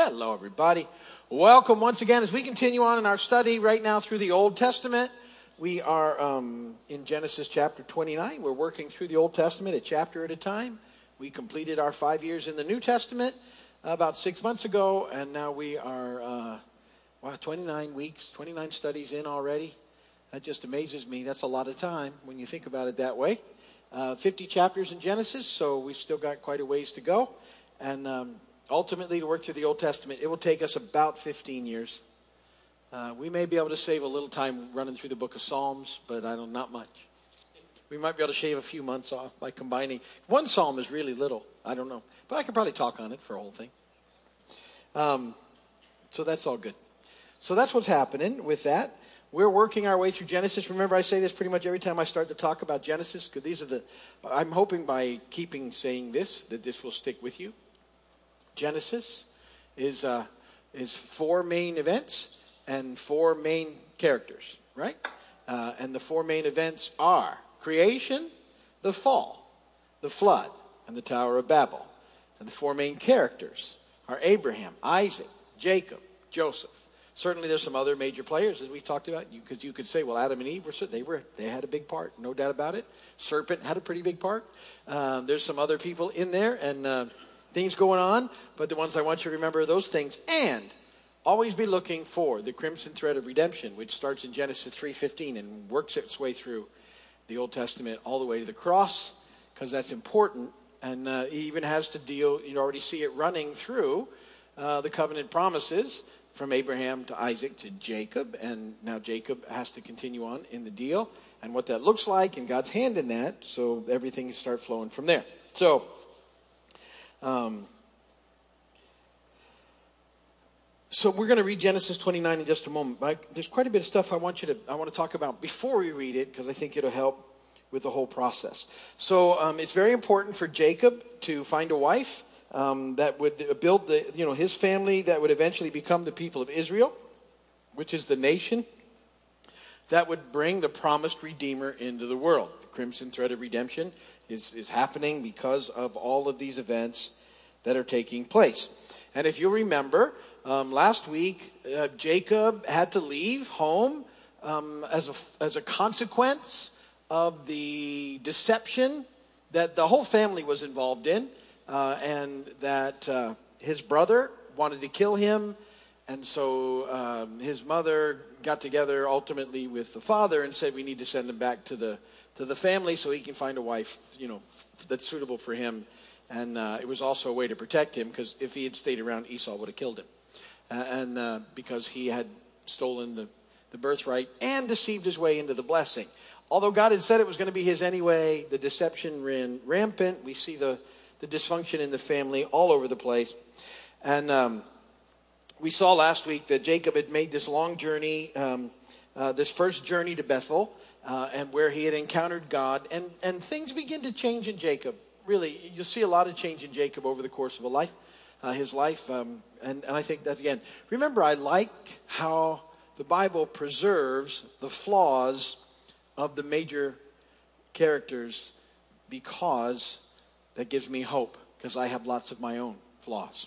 Hello, everybody. Welcome once again as we continue on in our study right now through the Old Testament. We are in Genesis chapter 29. We're working through the Old Testament a chapter at a time. We completed our 5 years in the New Testament about 6 months ago, and now we are 29 weeks, 29 studies in already. That just amazes me. That's a lot of time when you think about it that way. 50 chapters in Genesis, so we've still got quite a ways to go. And ultimately, to work through the Old Testament, it will take us about 15 years. We may be able to save a little time running through the book of Psalms, but not much. We might be able to shave a few months off by combining. One psalm is really little. I don't know. But I could probably talk on it for a whole thing. So that's all good. So that's what's happening with that. We're working our way through Genesis. Remember, I say this pretty much every time I start to talk about Genesis, because these are the, I'm hoping by keeping saying this, that this will stick with you. Genesis is four main events and four main characters, right? And the four main events are creation, the fall, the flood, and the Tower of Babel. And the four main characters are Abraham, Isaac, Jacob, Joseph. Certainly there's some other major players as we talked about, because you could say, well, Adam and Eve, they had a big part, no doubt about it. Serpent had a pretty big part. There's some other people in there, and things going on, but the ones I want you to remember are those things. And always be looking for the crimson thread of redemption, which starts in Genesis 3:15 and works its way through the Old Testament all the way to the cross, because that's important. And it even has to deal, you already see it running through the covenant promises from Abraham to Isaac to Jacob. And now Jacob has to continue on in the deal and what that looks like and God's hand in that. So everything starts flowing from there. So So we're going to read Genesis 29 in just a moment. But there's quite a bit of stuff I want to talk about before we read it, because I think it'll help with the whole process. So it's very important for Jacob to find a wife that would build his family that would eventually become the people of Israel, which is the nation that would bring the promised Redeemer into the world. The crimson thread of redemption is happening because of all of these events that are taking place. And if you remember, last week, Jacob had to leave home as a consequence of the deception that the whole family was involved in, and that his brother wanted to kill him. And so his mother got together ultimately with the father and said, we need to send him back to the family so he can find a wife, that's suitable for him. And it was also a way to protect him, because if he had stayed around, Esau would have killed him. And because he had stolen the birthright and deceived his way into the blessing. Although God had said it was going to be his anyway, the deception ran rampant. We see the dysfunction in the family all over the place. And we saw last week that Jacob had made this long journey, this first journey to Bethel, and where he had encountered God. And things begin to change in Jacob. Really, you'll see a lot of change in Jacob over the course of his life. And I think that, again, remember, I like how the Bible preserves the flaws of the major characters, because that gives me hope, because I have lots of my own flaws.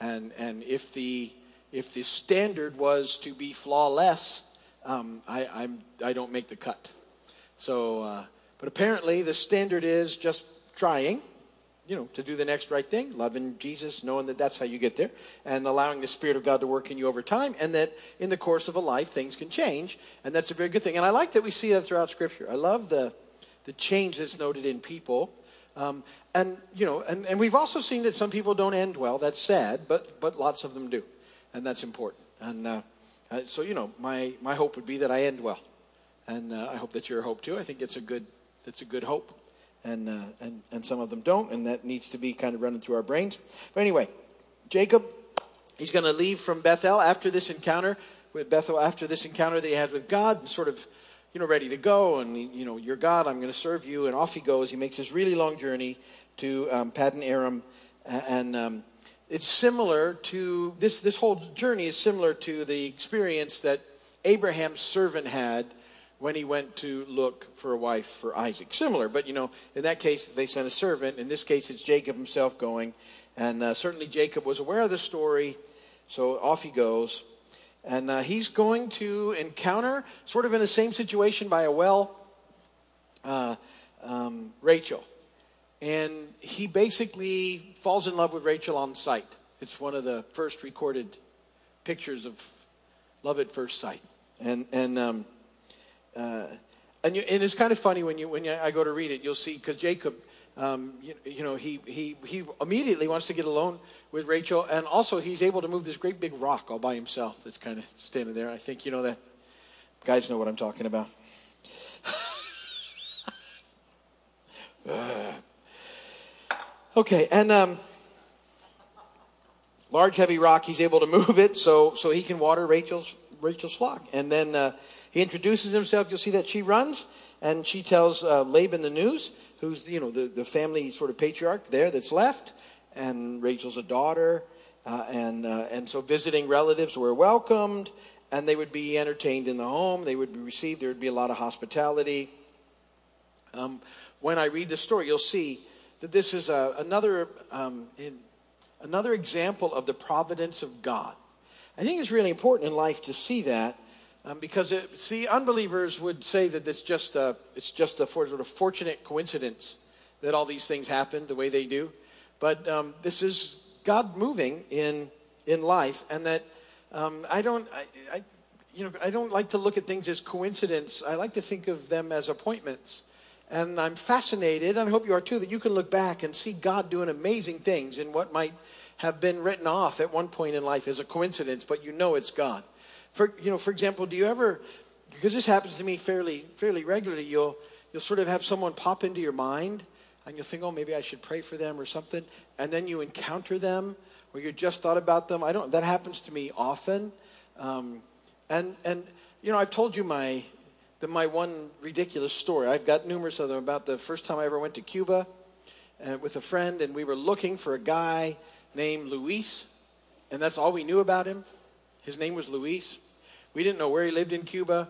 And if the standard was to be flawless, I don't make the cut. So, but apparently the standard is just trying, to do the next right thing, loving Jesus, knowing that that's how you get there, and allowing the Spirit of God to work in you over time, and that in the course of a life things can change, and that's a very good thing. And I like that we see that throughout Scripture. I love the change that's noted in people. And we've also seen that some people don't end well. That's sad, but lots of them do. And that's important. And, my hope would be that I end well. And, I hope that your hope too. I think it's a good hope. And some of them don't. And that needs to be kind of running through our brains. But anyway, Jacob, he's going to leave from Bethel after this encounter that he had with God, and sort of, ready to go, and, you're God, I'm going to serve you, and off he goes. He makes this really long journey to Paddan Aram, and it's similar to, this whole journey is similar to the experience that Abraham's servant had when he went to look for a wife for Isaac. Similar, but, in that case, they sent a servant. In this case, it's Jacob himself going, and certainly Jacob was aware of the story, So off he goes. And he's going to encounter, sort of in the same situation by a well, Rachel. And he basically falls in love with Rachel on sight. It's one of the first recorded pictures of love at first sight. And it's kind of funny when I go to read it, you'll see, because Jacob, he immediately wants to get alone with Rachel, and also he's able to move this great big rock all by himself that's kind of standing there. I think that guys know what I'm talking about. Okay, and large heavy rock, he's able to move it so he can water Rachel's flock. And then he introduces himself. You'll see that she runs and she tells Laban the news, who's the family sort of patriarch there that's left, and Rachel's a daughter, and so visiting relatives were welcomed, and they would be entertained in the home, they would be received, there would be a lot of hospitality. When I read the story, you'll see that this is another example of the providence of God. I think it's really important in life to see that, because unbelievers would say that it's just a sort of fortunate coincidence that all these things happen the way they do. But this is God moving in life, and that I don't like to look at things as coincidence. I like to think of them as appointments. And I'm fascinated, and I hope you are too, that you can look back and see God doing amazing things in what might have been written off at one point in life as a coincidence, but it's God. For example, do you ever, because this happens to me fairly regularly, you'll sort of have someone pop into your mind. And you'll think, oh, maybe I should pray for them or something. And then you encounter them, or you just thought about them. That happens to me often. I've told you my one ridiculous story. I've got numerous of them about the first time I ever went to Cuba with a friend. And we were looking for a guy named Luis. And that's all we knew about him. His name was Luis. We didn't know where he lived in Cuba.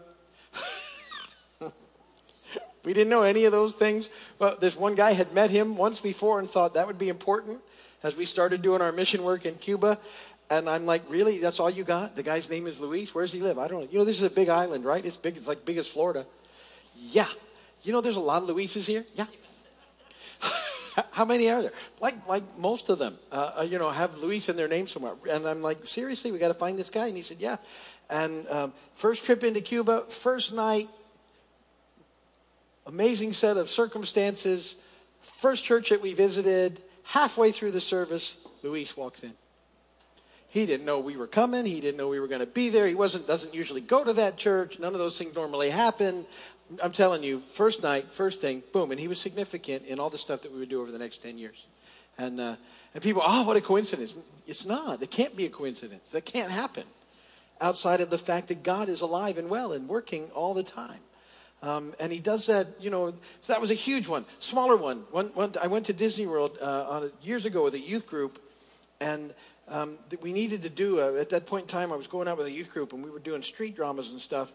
We didn't know any of those things, but this one guy had met him once before and thought that would be important as we started doing our mission work in Cuba. And I'm like, really? That's all you got? The guy's name is Luis. Where does he live? I don't know. This is a big island, right? It's big. It's like big as Florida. Yeah. There's a lot of Luises here. Yeah. How many are there? Like most of them, have Luis in their name somewhere. And I'm like, seriously, we got to find this guy. And he said, yeah. And first trip into Cuba, first night. Amazing set of circumstances. First church that we visited, halfway through the service, Luis walks in. He didn't know we were coming. He didn't know we were going to be there. He doesn't usually go to that church. None of those things normally happen. I'm telling you, first night, first thing, boom. And he was significant in all the stuff that we would do over the next 10 years. And people, oh, what a coincidence. It's not. It can't be a coincidence. That can't happen outside of the fact that God is alive and well and working all the time. And he does that, so that was a huge one. Smaller one. I went to Disney World years ago with a youth group, and we needed to do, at that point in time, I was going out with a youth group, and we were doing street dramas and stuff.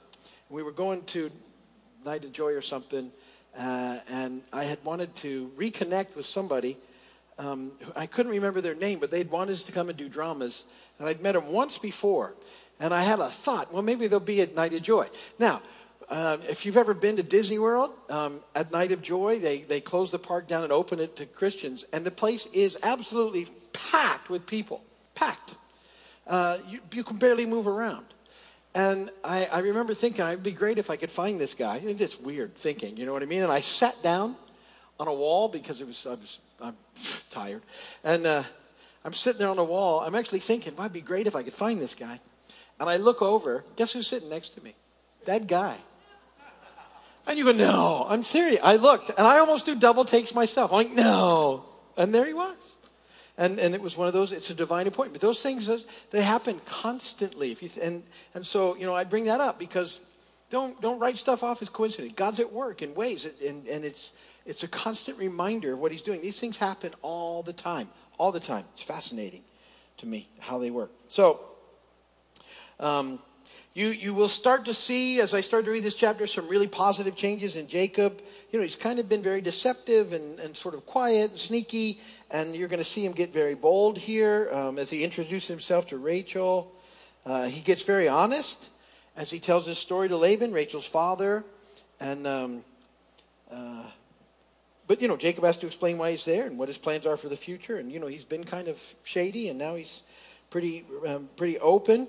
We were going to Night of Joy or something, and I had wanted to reconnect with somebody. I couldn't remember their name, but they'd wanted us to come and do dramas, and I'd met them once before. And I had a thought, well, maybe they'll be at Night of Joy. Now, if you've ever been to Disney World, at Night of Joy, they close the park down and open it to Christians. And the place is absolutely packed with people. Packed. You can barely move around. And I remember thinking, it'd be great if I could find this guy. It's weird thinking, you know what I mean? And I sat down on a wall because I'm tired. And I'm sitting there on a wall. I'm actually thinking, well, it'd be great if I could find this guy. And I look over. Guess who's sitting next to me? That guy. And you go, no, I'm serious. I looked, and I almost do double takes myself. I'm like, no. And there he was. And it was one of those, it's a divine appointment. Those things, they happen constantly. So I bring that up because don't write stuff off as coincidence. God's at work in ways, and it's a constant reminder of what he's doing. These things happen all the time. All the time. It's fascinating to me how they work. So, You will start to see, as I start to read this chapter, some really positive changes in Jacob. He's kind of been very deceptive and sort of quiet and sneaky. And you're going to see him get very bold here as he introduces himself to Rachel. He gets very honest as he tells his story to Laban, Rachel's father. And but, you know, Jacob has to explain why he's there and what his plans are for the future. And, you know, he's been kind of shady, and now he's pretty open.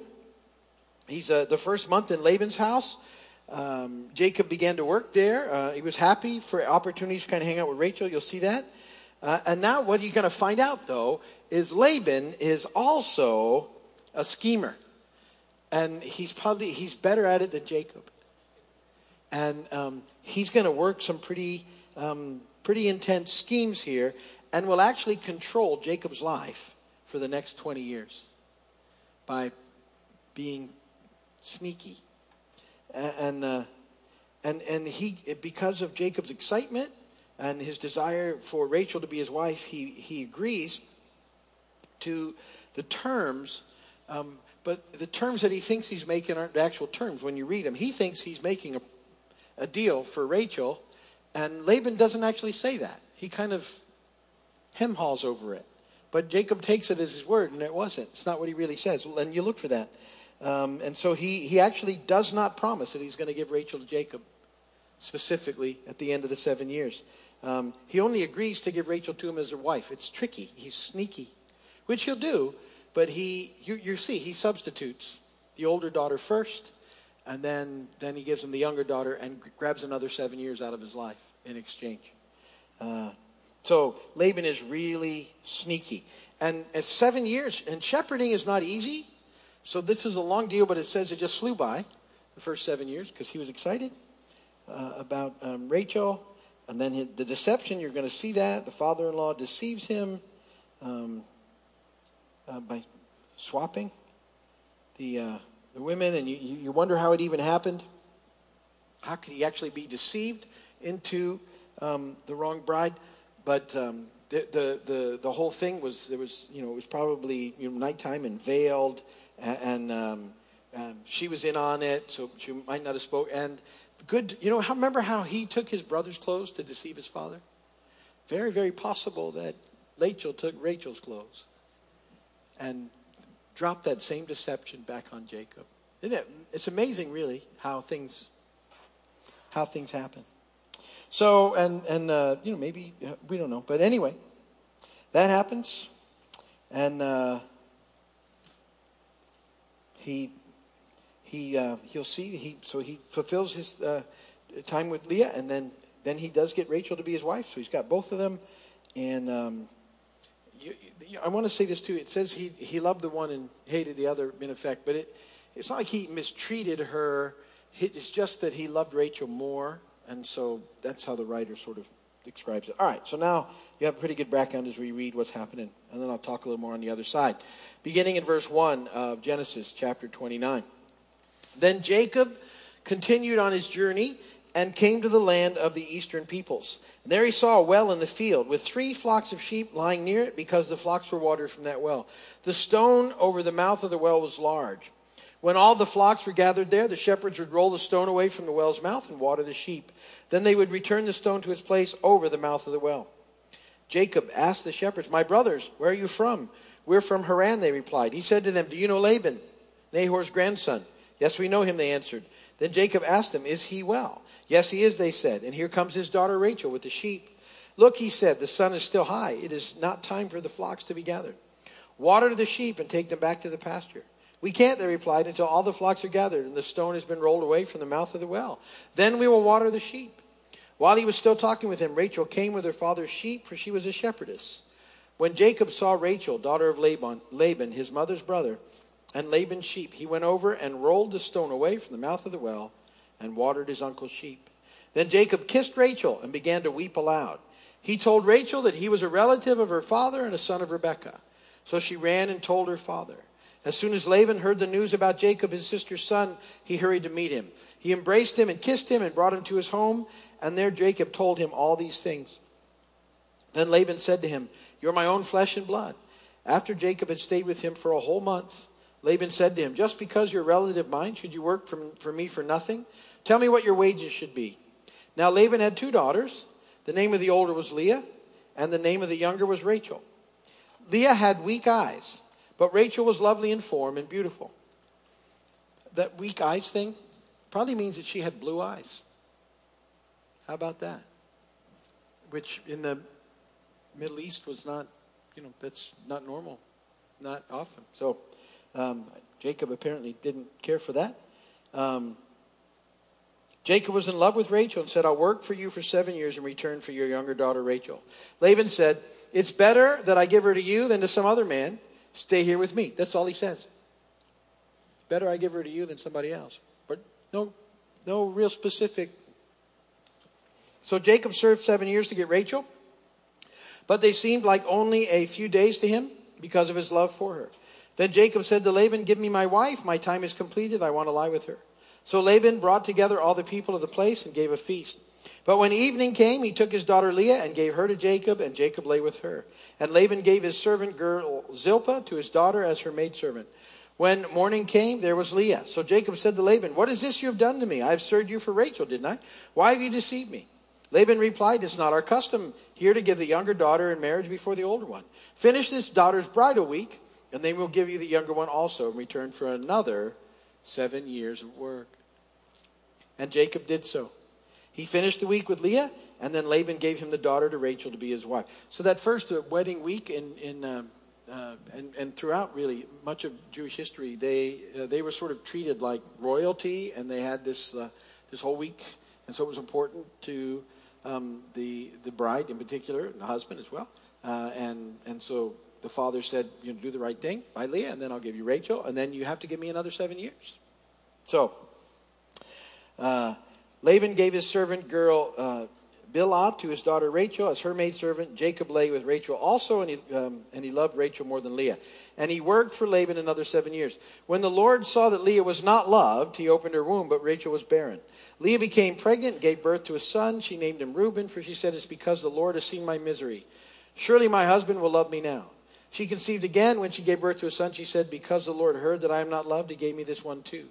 He's the first month in Laban's house. Jacob began to work there. He was happy for opportunities to kind of hang out with Rachel. You'll see that. And now what you're going to find out, though, is Laban is also a schemer. And he's better at it than Jacob. And he's going to work some pretty intense schemes here, and will actually control Jacob's life for the next 20 years by being sneaky. And he, because of Jacob's excitement and his desire for Rachel to be his wife, he agrees to the terms, but the terms that he thinks he's making aren't the actual terms when you read them. He thinks he's making a deal for Rachel, and Laban doesn't actually say that. He kind of hem-haws over it. But Jacob takes it as his word, and it wasn't. It's not what he really says. And you look for that. And so he actually does not promise that he's going to give Rachel to Jacob specifically at the end of the 7 years. He only agrees to give Rachel to him as a wife. It's tricky. He's sneaky, which he'll do. But you see, he substitutes the older daughter first, and then he gives him the younger daughter and grabs another 7 years out of his life in exchange. So Laban is really sneaky. And at 7 years, and shepherding is not easy. So this is a long deal, but it says it just flew by the first 7 years because he was excited about Rachel. And then the deception, you're going to see that. The father-in-law deceives him by swapping the women, and you wonder how it even happened. How could he actually be deceived into the wrong bride? But the whole thing was, there was, you know, it was probably, you know, nighttime and veiled, and she was in on it, so she might not have spoke. And good, you know, remember how he took his brother's clothes to deceive his father? Very, very possible that Rachel took Rachel's clothes and dropped that same deception back on Jacob. Isn't it? It's amazing, really, how things happen. So, and you know, maybe, we don't know. But anyway, that happens. And, he fulfills his, time with Leah. And then he does get Rachel to be his wife. So he's got both of them. And, I want to say this too. It says he loved the one and hated the other, in effect. But it's not like he mistreated her. It's just that he loved Rachel more. And so that's how the writer sort of describes it. All right, so now you have a pretty good background as we read what's happening. And then I'll talk a little more on the other side. Beginning in verse 1 of Genesis chapter 29. Then Jacob continued on his journey and came to the land of the eastern peoples. And there he saw a well in the field with 3 flocks of sheep lying near it, because the flocks were watered from that well. The stone over the mouth of the well was large. When all the flocks were gathered there, the shepherds would roll the stone away from the well's mouth and water the sheep. Then they would return the stone to its place over the mouth of the well. Jacob asked the shepherds, "My brothers, where are you from?" "We're from Haran," they replied. He said to them, "Do you know Laban, Nahor's grandson?" "Yes, we know him," they answered. Then Jacob asked them, "Is he well?" "Yes, he is," they said. "And here comes his daughter Rachel with the sheep." "Look," he said, "the sun is still high. It is not time for the flocks to be gathered. Water the sheep and take them back to the pasture." "We can't," they replied, "until all the flocks are gathered and the stone has been rolled away from the mouth of the well. Then we will water the sheep." While he was still talking with him, Rachel came with her father's sheep, for she was a shepherdess. When Jacob saw Rachel, daughter of Laban, his mother's brother, and Laban's sheep, he went over and rolled the stone away from the mouth of the well and watered his uncle's sheep. Then Jacob kissed Rachel and began to weep aloud. He told Rachel that he was a relative of her father and a son of Rebekah. So she ran and told her father. As soon as Laban heard the news about Jacob, his sister's son, he hurried to meet him. He embraced him and kissed him and brought him to his home. And there Jacob told him all these things. Then Laban said to him, "You're my own flesh and blood." After Jacob had stayed with him for a whole month, Laban said to him, "Just because you're a relative of mine, should you work for me for nothing? Tell me what your wages should be." Now Laban had 2 daughters. The name of the older was Leah, and the name of the younger was Rachel. Leah had weak eyes, but Rachel was lovely in form and beautiful. That weak eyes thing probably means that she had blue eyes. How about that? Which in the Middle East was not, that's not normal, not often. So Jacob apparently didn't care for that. Jacob was in love with Rachel and said, I'll work for you for 7 years in return for your younger daughter, Rachel. Laban said, it's better that I give her to you than to some other man. Stay here with me. That's all he says. Better I give her to you than somebody else. But no real specific. So Jacob served 7 years to get Rachel. But they seemed like only a few days to him because of his love for her. Then Jacob said to Laban, give me my wife. My time is completed. I want to lie with her. So Laban brought together all the people of the place and gave a feast. But when evening came, he took his daughter Leah and gave her to Jacob, and Jacob lay with her. And Laban gave his servant girl Zilpah to his daughter as her maidservant. When morning came, there was Leah. So Jacob said to Laban, what is this you have done to me? I have served you for Rachel, didn't I? Why have you deceived me? Laban replied, it's not our custom here to give the younger daughter in marriage before the older one. Finish this daughter's bridal week, and then we'll give you the younger one also in return for another 7 years of work. And Jacob did so. He finished the week with Leah, and then Laban gave him the daughter to Rachel to be his wife. So that first wedding week and throughout really much of Jewish history, they were sort of treated like royalty, and they had this whole week, and so it was important to the bride in particular, and the husband as well, and so the father said, do the right thing by Leah, and then I'll give you Rachel, and then you have to give me another 7 years. So Laban gave his servant girl Bilhah to his daughter Rachel as her maidservant. Jacob lay with Rachel also, and he loved Rachel more than Leah. And he worked for Laban another 7 years. When the Lord saw that Leah was not loved, he opened her womb, but Rachel was barren. Leah became pregnant and gave birth to a son. She named him Reuben, for she said, it's because the Lord has seen my misery. Surely my husband will love me now. She conceived again when she gave birth to a son. She said, because the Lord heard that I am not loved, he gave me this one too.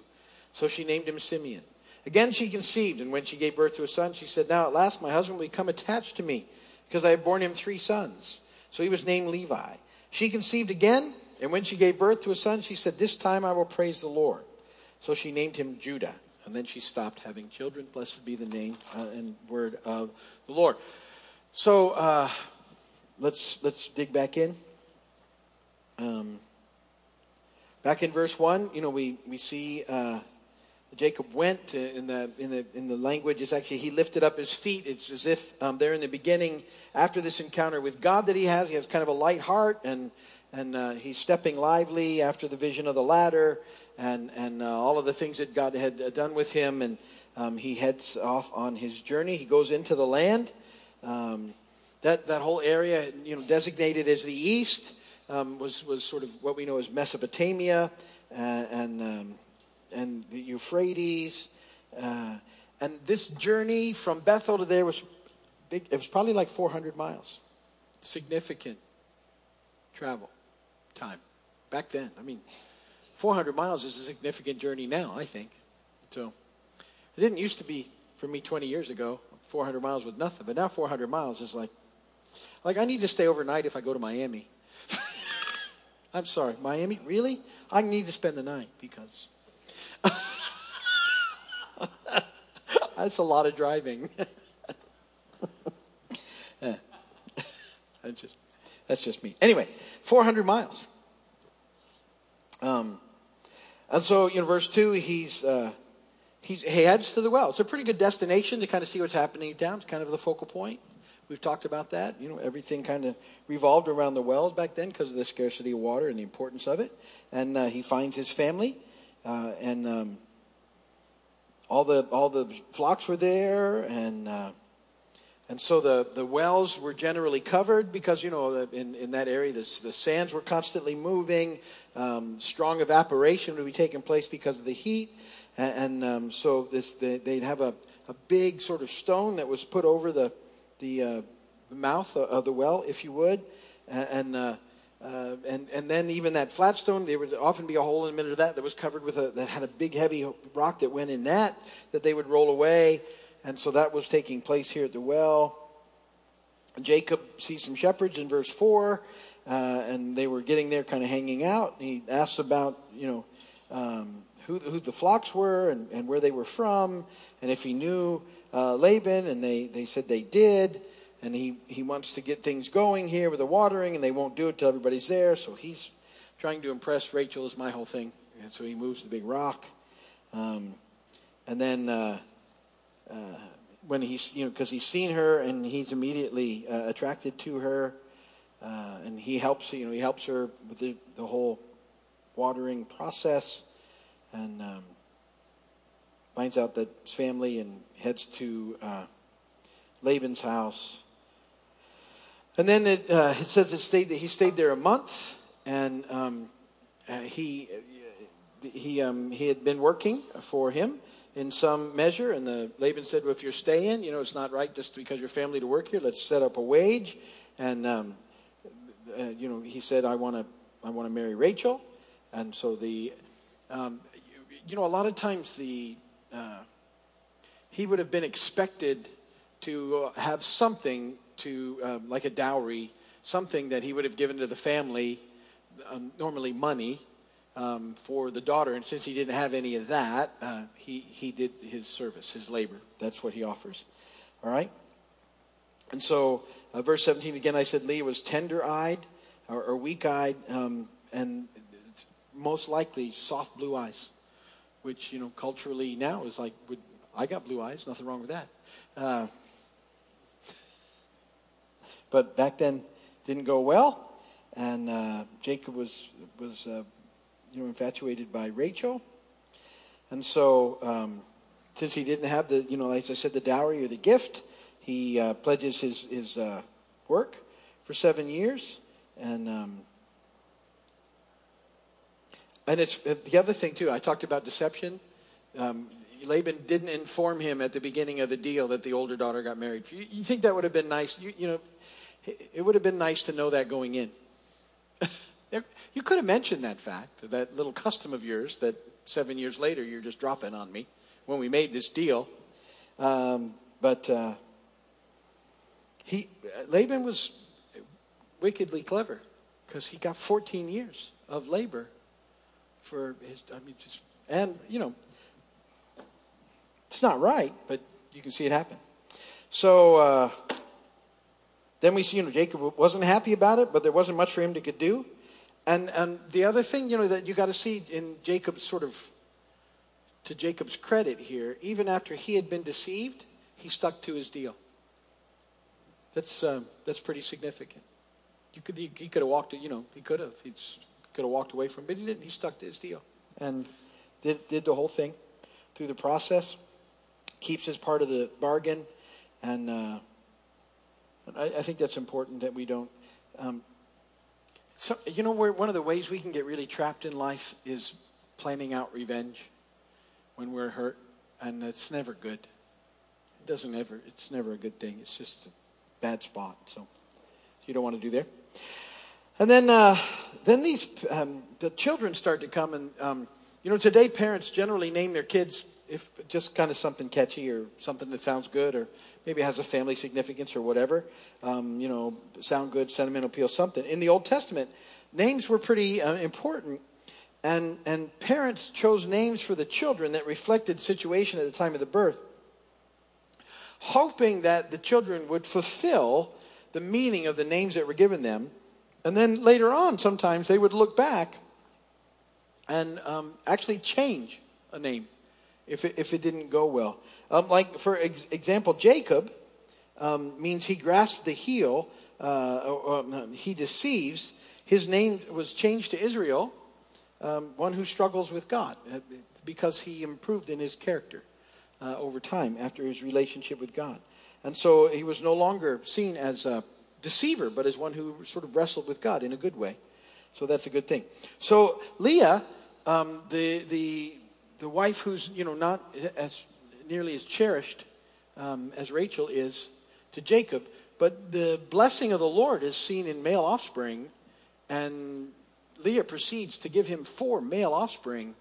So she named him Simeon. Again she conceived, and when she gave birth to a son, she said, now at last my husband will become attached to me, because I have borne him 3 sons. So he was named Levi. She conceived again, and when she gave birth to a son, she said, this time I will praise the Lord. So she named him Judah. And then she stopped having children. Blessed be the name and word of the Lord. So let's dig back in. Back in verse 1, we see Jacob went in the language. It's actually he lifted up his feet. It's as if there in the beginning, after this encounter with God that he has kind of a light heart, and he's stepping lively after the vision of the ladder and all of the things that God had done with him, and he heads off on his journey. He goes into the land. That whole area, designated as the east. Was sort of what we know as Mesopotamia and the Euphrates, and this journey from Bethel to there was big. It was probably like 400 miles, significant travel time back then. 400 miles is a significant journey now, I think. So it didn't used to be for me 20 years ago 400 miles with nothing, but now 400 miles is like I need to stay overnight if I go to Miami. I'm sorry, Miami? Really? I need to spend the night because that's a lot of driving. That's just me. Anyway, 400 miles. And so, verse 2, he heads to the well. It's a pretty good destination to kind of see what's happening down. It's kind of the focal point. We've talked about that. Everything kind of revolved around the wells back then because of the scarcity of water and the importance of it. And he finds his family, and all the flocks were there, and so the wells were generally covered because in that area the sands were constantly moving. Strong evaporation would be taking place because of the heat, and so they'd have a big sort of stone that was put over the mouth of the well, if you would, and then even that flat stone, there would often be a hole in the middle of that was covered with that had a big heavy rock that went in that they would roll away, and so that was taking place here at the well. Jacob sees some shepherds in verse 4, and they were getting there, kind of hanging out. And he asks about, who the flocks were and where they were from, and if he knew Laban, and they said they did. And he wants to get things going here with the watering, and they won't do it till everybody's there. So he's trying to impress Rachel is my whole thing. And so he moves the big rock. And then when he's, because he's seen her and he's immediately attracted to her. And he helps her with the whole watering process, and finds out that his family, and heads to Laban's house. And then it says he stayed there a month, and he had been working for him in some measure. And Laban said, well, if you're staying, it's not right just because you're family to work here. Let's set up a wage. And he said, I want to marry Rachel. And so a lot of times he would have been expected to have something to, like a dowry, something that he would have given to the family, normally money, for the daughter. And since he didn't have any of that, he did his service, his labor. That's what he offers. All right. And so, verse 17 again, I said Leah was tender-eyed or weak-eyed, and most likely soft blue eyes, which, culturally now is like, I got blue eyes, nothing wrong with that. But back then didn't go well. And Jacob was infatuated by Rachel. And so since he didn't have the, as I said, the dowry or the gift, he pledges his work for 7 years. And it's the other thing too, I talked about deception. Laban didn't inform him at the beginning of the deal that the older daughter got married. You think that would have been nice? It would have been nice to know that going in. You could have mentioned that fact, that little custom of yours that 7 years later you're just dropping on me when we made this deal. But Laban was wickedly clever, because he got 14 years of labor for his. It's not right, but you can see it happen. So then we see, Jacob wasn't happy about it, but there wasn't much for him to could do. And the other thing, that you got to see in Jacob's to Jacob's credit here, even after he had been deceived, he stuck to his deal. That's pretty significant. He could have walked, away from it, but he didn't. He stuck to his deal and did the whole thing through the process. Keeps his part of the bargain, and I think that's important that we don't. One of the ways we can get really trapped in life is planning out revenge when we're hurt, and it's never good. It's never a good thing. It's just a bad spot. So you don't want to do there. And then these the children start to come, and today parents generally name their kids. If just kind of something catchy or something that sounds good, or maybe has a family significance or whatever, sound good, sentimental appeal, something. In the Old Testament, names were pretty important, and parents chose names for the children that reflected situation at the time of the birth, hoping that the children would fulfill the meaning of the names that were given them. And then later on, sometimes they would look back and actually change a name if it didn't go well. Like for example, Jacob means he grasped the heel, he deceives. His name was changed to Israel, one who struggles with God, because he improved in his character over time after his relationship with God. And so he was no longer seen as a deceiver, but as one who sort of wrestled with God in a good way. So that's a good thing. So Leah, the wife who's, not as nearly as cherished as Rachel is to Jacob, but the blessing of the Lord is seen in male offspring, and Leah proceeds to give him 4 male offspring,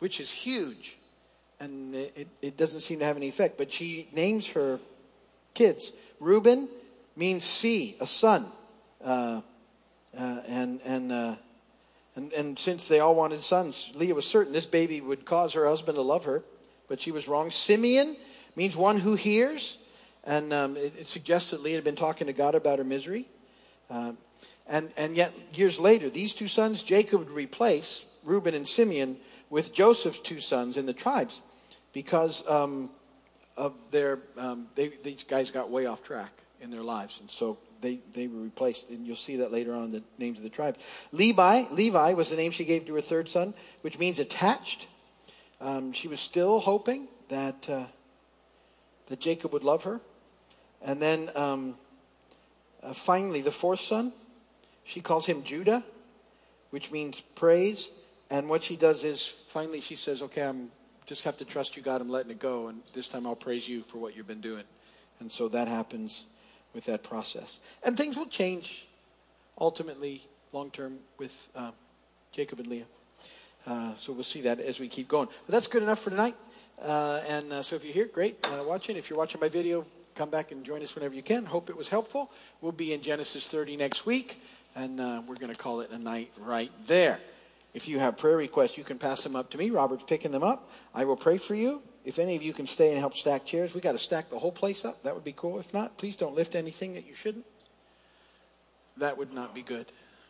which is huge, and it doesn't seem to have any effect, but she names her kids. Reuben means sea, a sun, And since they all wanted sons, Leah was certain this baby would cause her husband to love her, but she was wrong. Simeon means one who hears, and it suggests that Leah had been talking to God about her misery. And yet, years later, these two sons, Jacob would replace Reuben and Simeon with Joseph's two sons in the tribes, because of their these guys got way off track in their lives, and so they were replaced, and you'll see that later on in the names of the tribes. Levi was the name she gave to her third son, which means attached. She was still hoping that that Jacob would love her. And then finally, the fourth son, she calls him Judah, which means praise. And what she does is, finally she says, okay, I'm just have to trust you, God, I'm letting it go, and this time I'll praise you for what you've been doing. And so that happens with that process. And things will change ultimately long term with Jacob and Leah. So we'll see that as we keep going. But that's good enough for tonight. So if you're here, great, watching. If you're watching my video, come back and join us whenever you can. Hope it was helpful. We'll be in Genesis 30 next week, and we're going to call it a night right there. If you have prayer requests, you can pass them up to me. Robert's picking them up. I will pray for you. If any of you can stay and help stack chairs, we got to stack the whole place up. That would be cool. If not, please don't lift anything that you shouldn't. That would not be good.